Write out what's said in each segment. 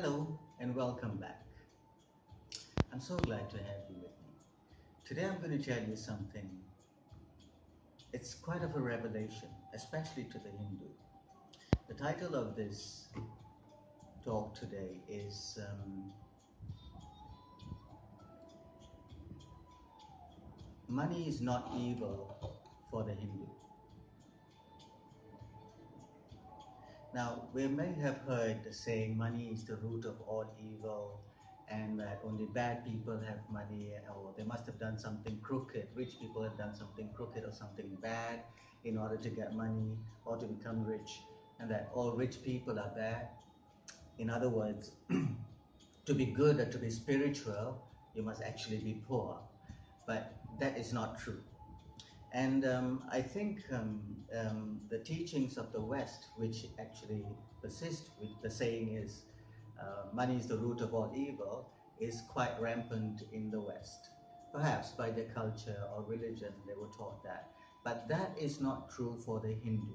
Hello and welcome back. I'm so glad to have you with me. Today I'm going to tell you something. It's quite of a revelation, especially to the Hindu. The title of this talk today is Money is Not Evil for the Hindu. Now, we may have heard the saying, money is the root of all evil, and that only bad people have money, or they must have done something crooked, rich people have done something crooked or something bad in order to get money or to become rich, and that all rich people are bad. In other words, to be good or to be spiritual, you must actually be poor. But that is not true. And I think the teachings of the West, which actually persist with the saying is money is the root of all evil, is quite rampant in the West. Perhaps by their culture or religion they were taught that. But that is not true for the Hindu.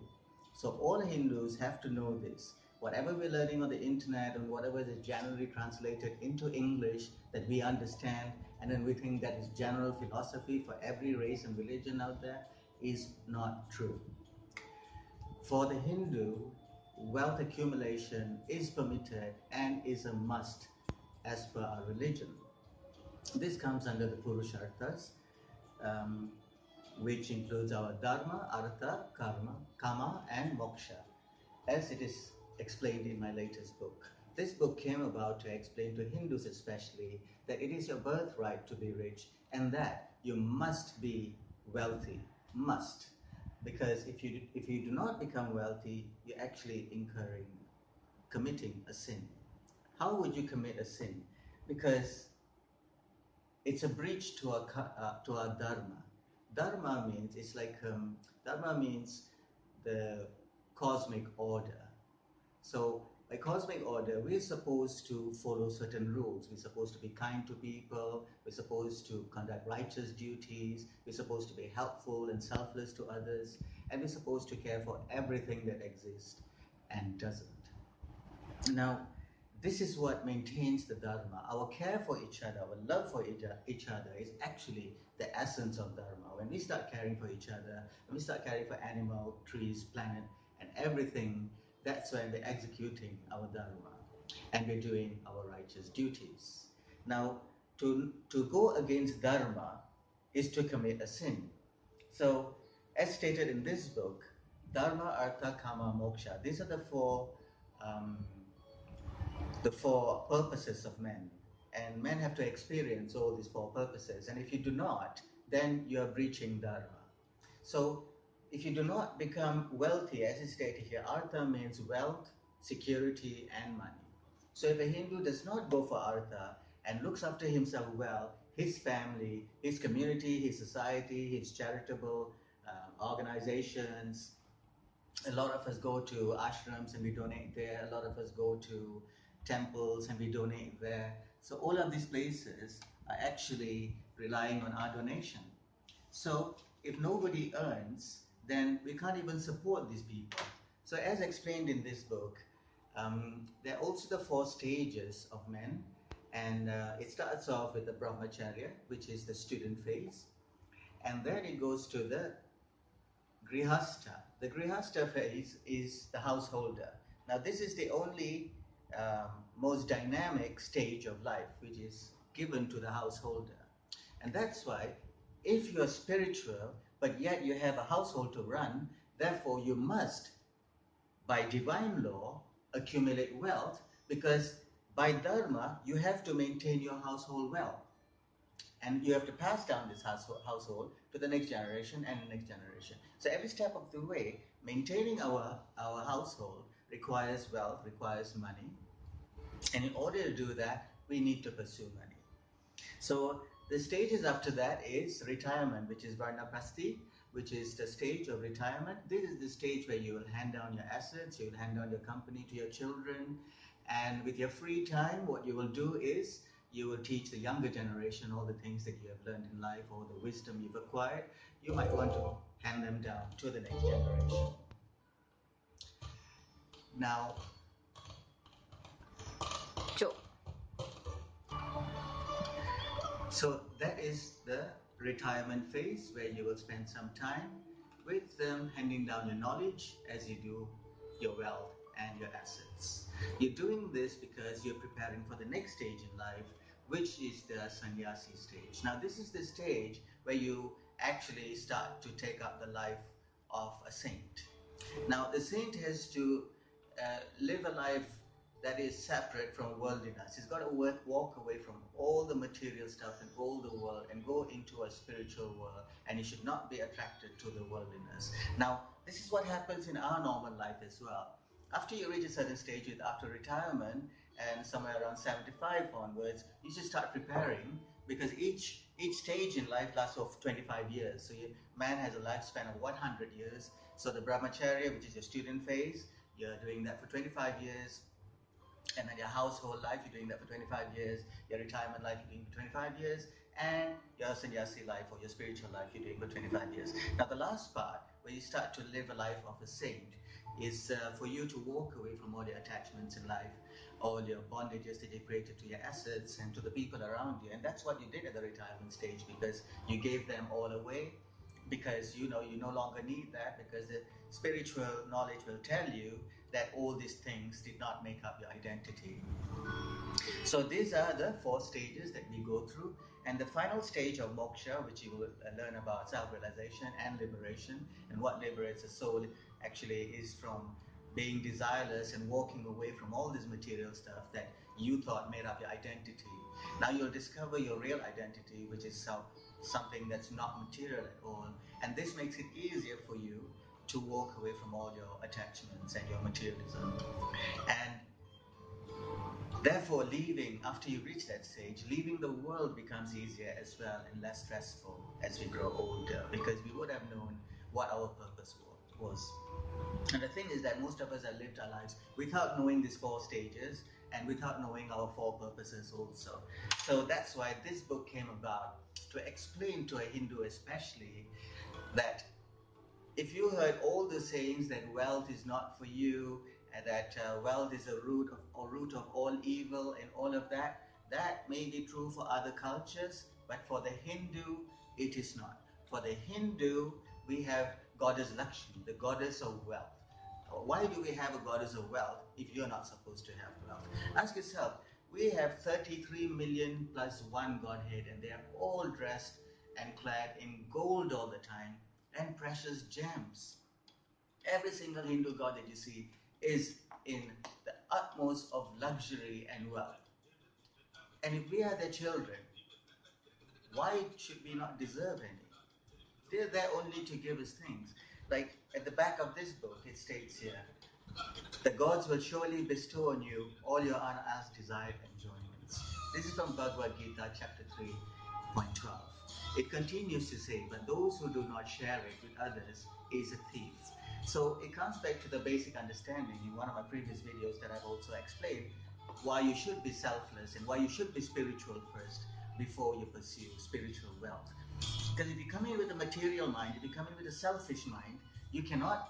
So all Hindus have to know this. Whatever we're learning on the internet and whatever is generally translated into English that we understand, and then we think that is general philosophy for every race and religion out there, is not true. For the Hindu, wealth accumulation is permitted and is a must as per our religion. This comes under the Purusharthas, which includes our Dharma, Artha, Kama and Moksha, as it is explained in my latest book. This book came about to explain to Hindus especially that it is your birthright to be rich and that you must be wealthy, must. Because if you do not become wealthy, you're actually committing a sin. How would you commit a sin? Because it's a breach to our Dharma. Dharma means, it's like, Dharma means the cosmic order. So by cosmic order, we're supposed to follow certain rules. We're supposed to be kind to people. We're supposed to conduct righteous duties. We're supposed to be helpful and selfless to others. And we're supposed to care for everything that exists and doesn't. Now, this is what maintains the Dharma. Our care for each other, our love for each other is actually the essence of Dharma. When we start caring for each other, when we start caring for animal, trees, planet, and everything, that's when we're executing our Dharma and we're doing our righteous duties. Now, to go against Dharma is to commit a sin. So, as stated in this book, Dharma, Artha, Kama, Moksha, these are the four purposes of men. And men have to experience all these four purposes. And if you do not, then you are breaching Dharma. So, if you do not become wealthy, as is stated here, Artha means wealth, security, and money. So if a Hindu does not go for Artha and looks after himself well, his family, his community, his society, his charitable organizations, a lot of us go to ashrams and we donate there, a lot of us go to temples and we donate there. So all of these places are actually relying on our donation. So if nobody earns, then we can't even support these people. So as explained in this book, there are also the four stages of men, and it starts off with the Brahmacharya, which is the student phase, and then it goes to the grihasta. The grihasta phase is the householder. Now this is the only most dynamic stage of life which is given to the householder. And that's why if you are spiritual, but yet you have a household to run, therefore you must, by divine law, accumulate wealth, because by Dharma, you have to maintain your household wealth. And you have to pass down this household to the next generation and the next generation. So every step of the way, maintaining our household requires wealth, requires money. And in order to do that, we need to pursue money. So the stages after that is retirement, which is Varnapasti, which is the stage of retirement. This is the stage where you will hand down your assets, you will hand down your company to your children, and with your free time, what you will do is you will teach the younger generation all the things that you have learned in life, all the wisdom you've acquired. You might want to hand them down to the next generation. Now, So that is the retirement phase, where you will spend some time with them, handing down your knowledge as you do your wealth and your assets. You're doing this because you're preparing for the next stage in life, which is the sannyasi stage. Now this is the stage where you actually start to take up the life of a saint. Now the saint has to live a life that is separate from worldliness. He's got to walk away from all the material stuff and all the world and go into a spiritual world, and he should not be attracted to the worldliness. Now this is what happens in our normal life as well. After you reach a certain stage, after retirement and somewhere around 75 onwards, you should start preparing, because each stage in life lasts of 25 years. So man has a lifespan of 100 years. So the Brahmacharya, which is your student phase, you're doing that for 25 years. And then your household life, you're doing that for 25 years. Your retirement life, you're doing for 25 years. And your sannyasi life, or your spiritual life, you're doing for 25 years. Now the last part, where you start to live a life of a saint, is for you to walk away from all your attachments in life, all your bondages that you created to your assets and to the people around you. And that's what you did at the retirement stage, because you gave them all away, because you know you no longer need that, because the spiritual knowledge will tell you that all these things did not make up your identity. So these are the four stages that we go through, and the final stage of moksha, which you will learn about self-realization and liberation, and what liberates a soul actually is from being desireless and walking away from all this material stuff that you thought made up your identity. Now you'll discover your real identity, which is something that's not material at all, and this makes it easier for you to walk away from all your attachments and your materialism. And therefore, after you reach that stage, leaving the world becomes easier as well, and less stressful as we grow older, because we would have known what our purpose was. And the thing is that most of us have lived our lives without knowing these four stages and without knowing our four purposes also. So that's why this book came about, to explain to a Hindu especially that if you heard all the sayings that wealth is not for you, and that wealth is a root of all evil and all of that, that may be true for other cultures, but for the Hindu, it is not. For the Hindu, we have Goddess Lakshmi, the goddess of wealth. Why do we have a goddess of wealth if you're not supposed to have wealth? Ask yourself, we have 33 million plus one Godhead, and they are all dressed and clad in gold all the time and precious gems. Every single Hindu god that you see is in the utmost of luxury and wealth. And if we are their children, why should we not deserve any? They're there only to give us things. Like at the back of this book, it states here, the gods will surely bestow on you all your unasked desired enjoyments. This is from Bhagavad Gita, chapter 3.12. It continues to say, but those who do not share it with others is a thief. So it comes back to the basic understanding in one of my previous videos that I've also explained why you should be selfless and why you should be spiritual first before you pursue spiritual wealth. Because if you come in with a material mind, if you come in with a selfish mind, you cannot,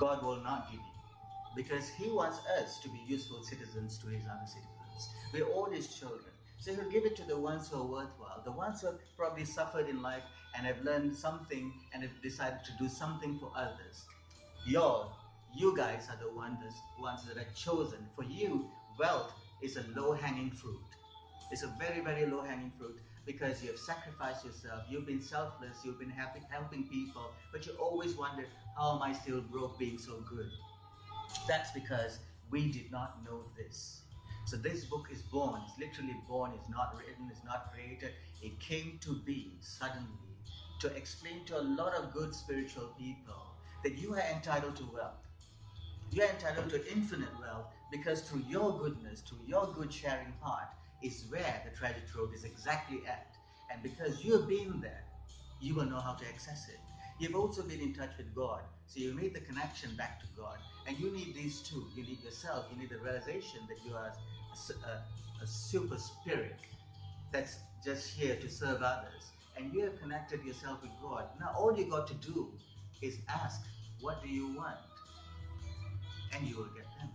God will not give you. Because He wants us to be useful citizens to His other citizens. We're all His children. So He'll give it to the ones who are worthwhile, the ones who have probably suffered in life and have learned something and have decided to do something for others. You guys are the ones that are chosen. For you, wealth is a low-hanging fruit. It's a very, very low-hanging fruit, because you have sacrificed yourself, you've been selfless, you've been happy helping people, but you always wonder, how am I still broke being so good? That's because we did not know this. So this book is born, it's literally born, it's not written, it's not created. It came to be suddenly to explain to a lot of good spiritual people that you are entitled to wealth. You are entitled to infinite wealth, because through your goodness, through your good sharing heart, is where the treasure trove is exactly at. And because you've been there, you will know how to access it. You've also been in touch with God, so you made the connection back to God. And you need these two. You need yourself. You need the realization that you are a super spirit that's just here to serve others. And you have connected yourself with God. Now all you got to do is ask, what do you want? And you will get them.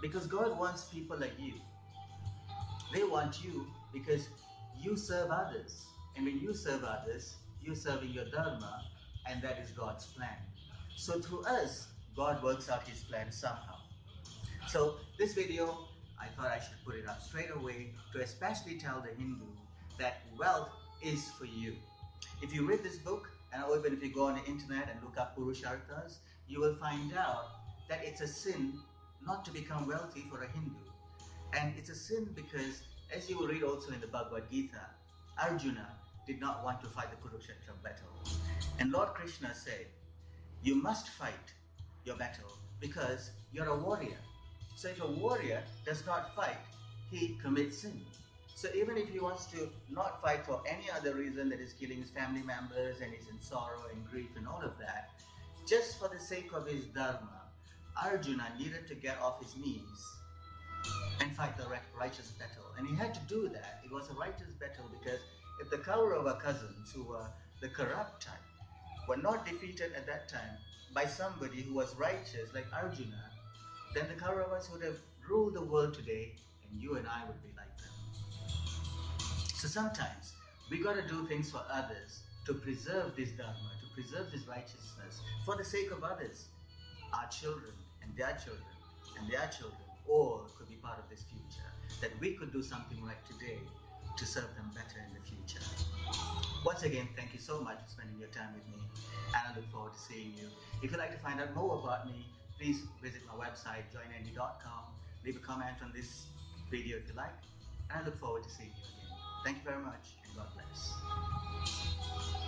Because God wants people like you. They want you because you serve others. And when you serve others, you're serving your Dharma, and that is God's plan. So through us, God works out His plan somehow. So this video, I thought I should put it up straight away to especially tell the Hindu that wealth is for you. If you read this book, and even if you go on the internet and look up Purusharthas, you will find out that it's a sin not to become wealthy for a Hindu. And it's a sin because, as you will read also in the Bhagavad Gita, Arjuna did not want to fight the Kurukshetra battle. And Lord Krishna said, you must fight your battle because you're a warrior. So if a warrior does not fight, he commits sin. So even if he wants to not fight for any other reason, that is killing his family members and he's in sorrow and grief and all of that, just for the sake of his Dharma, Arjuna needed to get off his knees and fight the righteous battle. And he had to do that. It was a righteous battle because if the Kaurava cousins, who were the corrupt type, were not defeated at that time by somebody who was righteous like Arjuna, then the Kauravas would have ruled the world today, and you and I would be like them. So sometimes we got to do things for others to preserve this Dharma, to preserve this righteousness for the sake of others, our children and their children and their children. All could be part of this future, that we could do something right today to serve them better in the future. Once again, thank you so much for spending your time with me, and I look forward to seeing you. If you'd like to find out more about me, please visit my website, joinandy.com. Leave a comment on this video if you like, and I look forward to seeing you again. Thank you very much, and God bless.